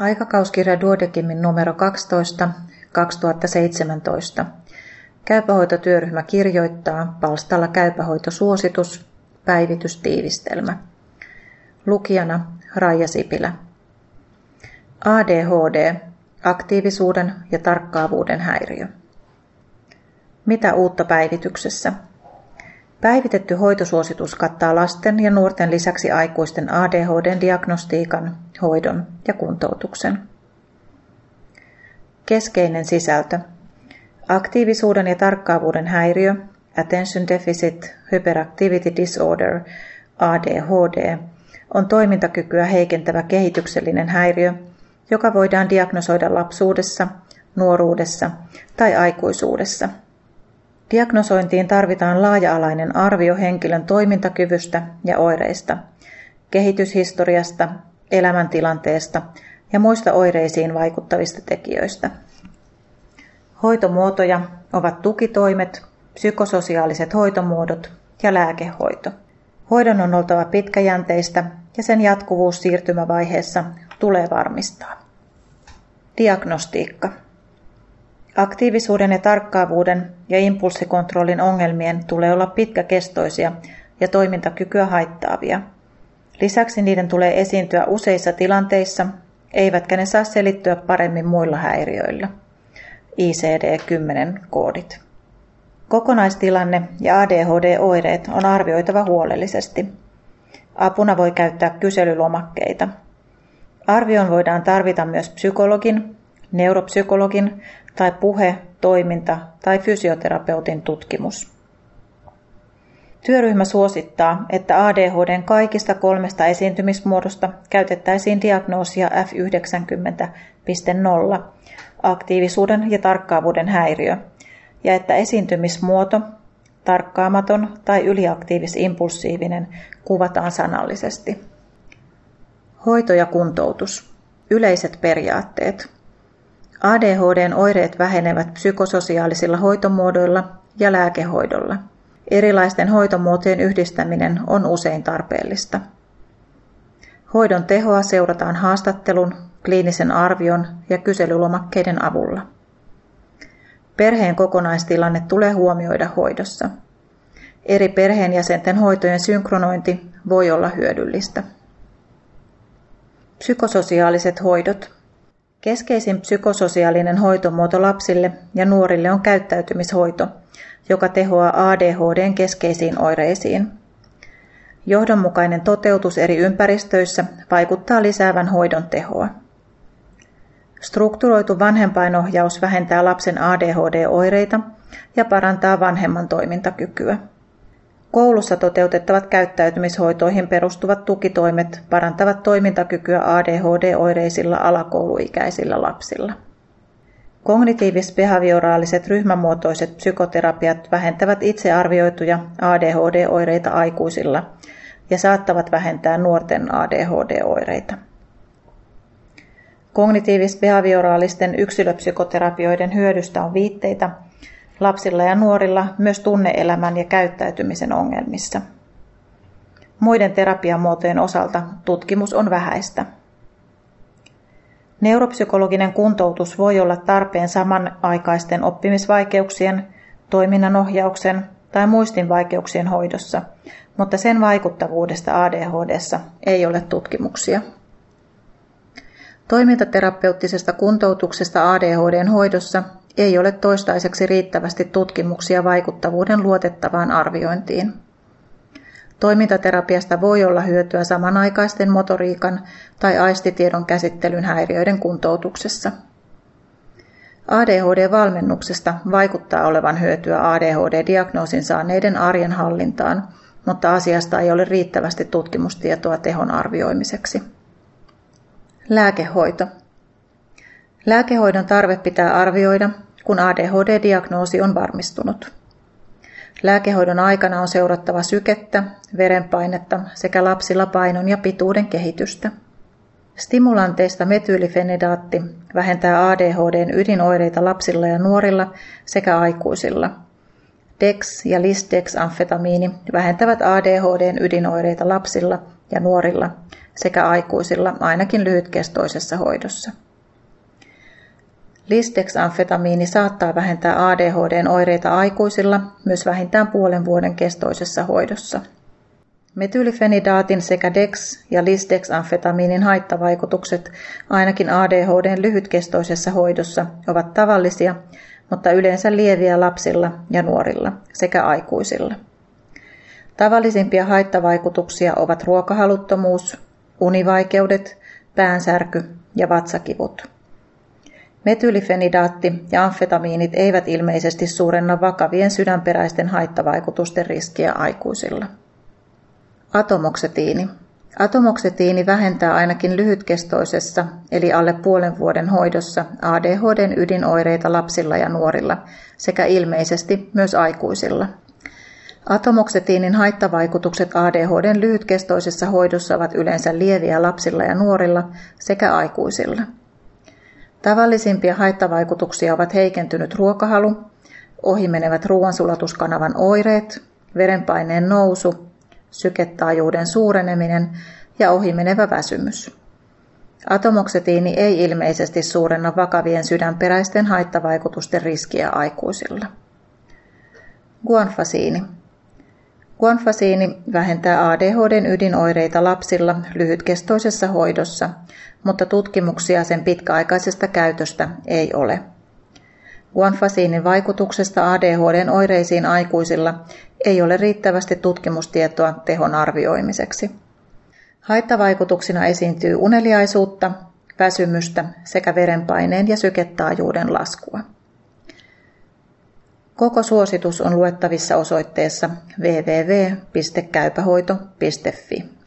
Aikakauskirja Duodecimin numero 12, 2017. Käypähoitotyöryhmä kirjoittaa palstalla Käypähoitosuositus, päivitystiivistelmä. Lukijana Raija Sipilä. ADHD, aktiivisuuden ja tarkkaavuuden häiriö. Mitä uutta päivityksessä? Päivitetty hoitosuositus kattaa lasten ja nuorten lisäksi aikuisten ADHD-diagnostiikan, hoidon ja kuntoutuksen. Keskeinen sisältö. Aktiivisuuden ja tarkkaavuuden häiriö, Attention Deficit Hyperactivity Disorder, ADHD, on toimintakykyä heikentävä kehityksellinen häiriö, joka voidaan diagnosoida lapsuudessa, nuoruudessa tai aikuisuudessa. Diagnosointiin tarvitaan laaja-alainen arvio henkilön toimintakyvystä ja oireista, kehityshistoriasta, elämäntilanteesta ja muista oireisiin vaikuttavista tekijöistä. Hoitomuotoja ovat tukitoimet, psykososiaaliset hoitomuodot ja lääkehoito. Hoidon on oltava pitkäjänteistä ja sen jatkuvuus siirtymävaiheessa tulee varmistaa. Diagnostiikka. Aktiivisuuden ja tarkkaavuuden ja impulssikontrollin ongelmien tulee olla pitkäkestoisia ja toimintakykyä haittaavia. Lisäksi niiden tulee esiintyä useissa tilanteissa, eivätkä ne saa selittyä paremmin muilla häiriöillä. ICD-10 koodit. Kokonaistilanne ja ADHD-oireet on arvioitava huolellisesti. Apuna voi käyttää kyselylomakkeita. Arvioon voidaan tarvita myös psykologin, neuropsykologin tai puhe-, toiminta- tai fysioterapeutin tutkimus. Työryhmä suosittaa, että ADHD:n kaikista kolmesta esiintymismuodosta käytettäisiin diagnoosia F90.0, aktiivisuuden ja tarkkaavuuden häiriö, ja että esiintymismuoto, tarkkaamaton tai yliaktiivis-impulsiivinen, kuvataan sanallisesti. Hoito ja kuntoutus. Yleiset periaatteet. ADHD:n oireet vähenevät psykososiaalisilla hoitomuodoilla ja lääkehoidolla. Erilaisten hoitomuotojen yhdistäminen on usein tarpeellista. Hoidon tehoa seurataan haastattelun, kliinisen arvion ja kyselylomakkeiden avulla. Perheen kokonaistilanne tulee huomioida hoidossa. Eri perheenjäsenten hoitojen synkronointi voi olla hyödyllistä. Psykososiaaliset hoidot. Keskeisin psykososiaalinen hoitomuoto lapsille ja nuorille on käyttäytymishoito, joka tehoaa ADHD:n keskeisiin oireisiin. Johdonmukainen toteutus eri ympäristöissä vaikuttaa lisäävän hoidon tehoa. Strukturoitu vanhempainohjaus vähentää lapsen ADHD-oireita ja parantaa vanhemman toimintakykyä. Koulussa toteutettavat käyttäytymishoitoihin perustuvat tukitoimet parantavat toimintakykyä ADHD-oireisilla alakouluikäisillä lapsilla. Kognitiivis-behavioraaliset ryhmämuotoiset psykoterapiat vähentävät itsearvioituja ADHD-oireita aikuisilla ja saattavat vähentää nuorten ADHD-oireita. Kognitiivis-behavioraalisten yksilöpsykoterapioiden hyödystä on viitteitä lapsilla ja nuorilla myös tunne-elämän ja käyttäytymisen ongelmissa. Muiden terapiamuotojen osalta tutkimus on vähäistä. Neuropsykologinen kuntoutus voi olla tarpeen samanaikaisten oppimisvaikeuksien, toiminnanohjauksen tai muistinvaikeuksien hoidossa, mutta sen vaikuttavuudesta ADHD:ssa ei ole tutkimuksia. Toimintaterapeuttisesta kuntoutuksesta ADHD:n hoidossa ei ole toistaiseksi riittävästi tutkimuksia vaikuttavuuden luotettavaan arviointiin. Toimintaterapiasta voi olla hyötyä samanaikaisten motoriikan tai aistitiedon käsittelyn häiriöiden kuntoutuksessa. ADHD-valmennuksesta vaikuttaa olevan hyötyä ADHD-diagnoosin saaneiden arjen hallintaan, mutta asiasta ei ole riittävästi tutkimustietoa tehon arvioimiseksi. Lääkehoito. Lääkehoidon tarve pitää arvioida, kun ADHD-diagnoosi on varmistunut. Lääkehoidon aikana on seurattava sykettä, verenpainetta sekä lapsilla painon ja pituuden kehitystä. Stimulanteista metyylifenidaatti vähentää ADHD:n ydinoireita lapsilla ja nuorilla sekä aikuisilla. Dex- ja lisdeksamfetamiini vähentävät ADHD:n ydinoireita lapsilla ja nuorilla sekä aikuisilla ainakin lyhytkestoisessa hoidossa. Lisdeksamfetamiini saattaa vähentää ADHD:n oireita aikuisilla myös vähintään puolen vuoden kestoisessa hoidossa. Metylifenidaatin sekä dex- ja lisdeksamfetamiinin haittavaikutukset ainakin ADHD:n lyhytkestoisessa hoidossa ovat tavallisia, mutta yleensä lieviä lapsilla ja nuorilla sekä aikuisilla. Tavallisimpia haittavaikutuksia ovat ruokahaluttomuus, univaikeudet, päänsärky ja vatsakivut. Metylifenidaatti ja amfetamiinit eivät ilmeisesti suurenna vakavien sydänperäisten haittavaikutusten riskiä aikuisilla. Atomoksetiini. Atomoksetiini vähentää ainakin lyhytkestoisessa, eli alle puolen vuoden hoidossa ADHD:n ydinoireita lapsilla ja nuorilla sekä ilmeisesti myös aikuisilla. Atomoksetiinin haittavaikutukset ADHD:n lyhytkestoisessa hoidossa ovat yleensä lieviä lapsilla ja nuorilla sekä aikuisilla. Tavallisimpia haittavaikutuksia ovat heikentynyt ruokahalu, ohimenevät ruoansulatuskanavan oireet, verenpaineen nousu, syketaajuuden suureneminen ja ohimenevä väsymys. Atomoksetiini ei ilmeisesti suurenna vakavien sydänperäisten haittavaikutusten riskiä aikuisilla. Guanfasiini. Guanfasiini vähentää ADHD:n ydinoireita lapsilla lyhytkestoisessa hoidossa, mutta tutkimuksia sen pitkäaikaisesta käytöstä ei ole. Guanfasiinin vaikutuksesta ADHD:n oireisiin aikuisilla ei ole riittävästi tutkimustietoa tehon arvioimiseksi. Haittavaikutuksina esiintyy uneliaisuutta, väsymystä sekä verenpaineen ja syketaajuuden laskua. Koko suositus on luettavissa osoitteessa www.käypähoito.fi.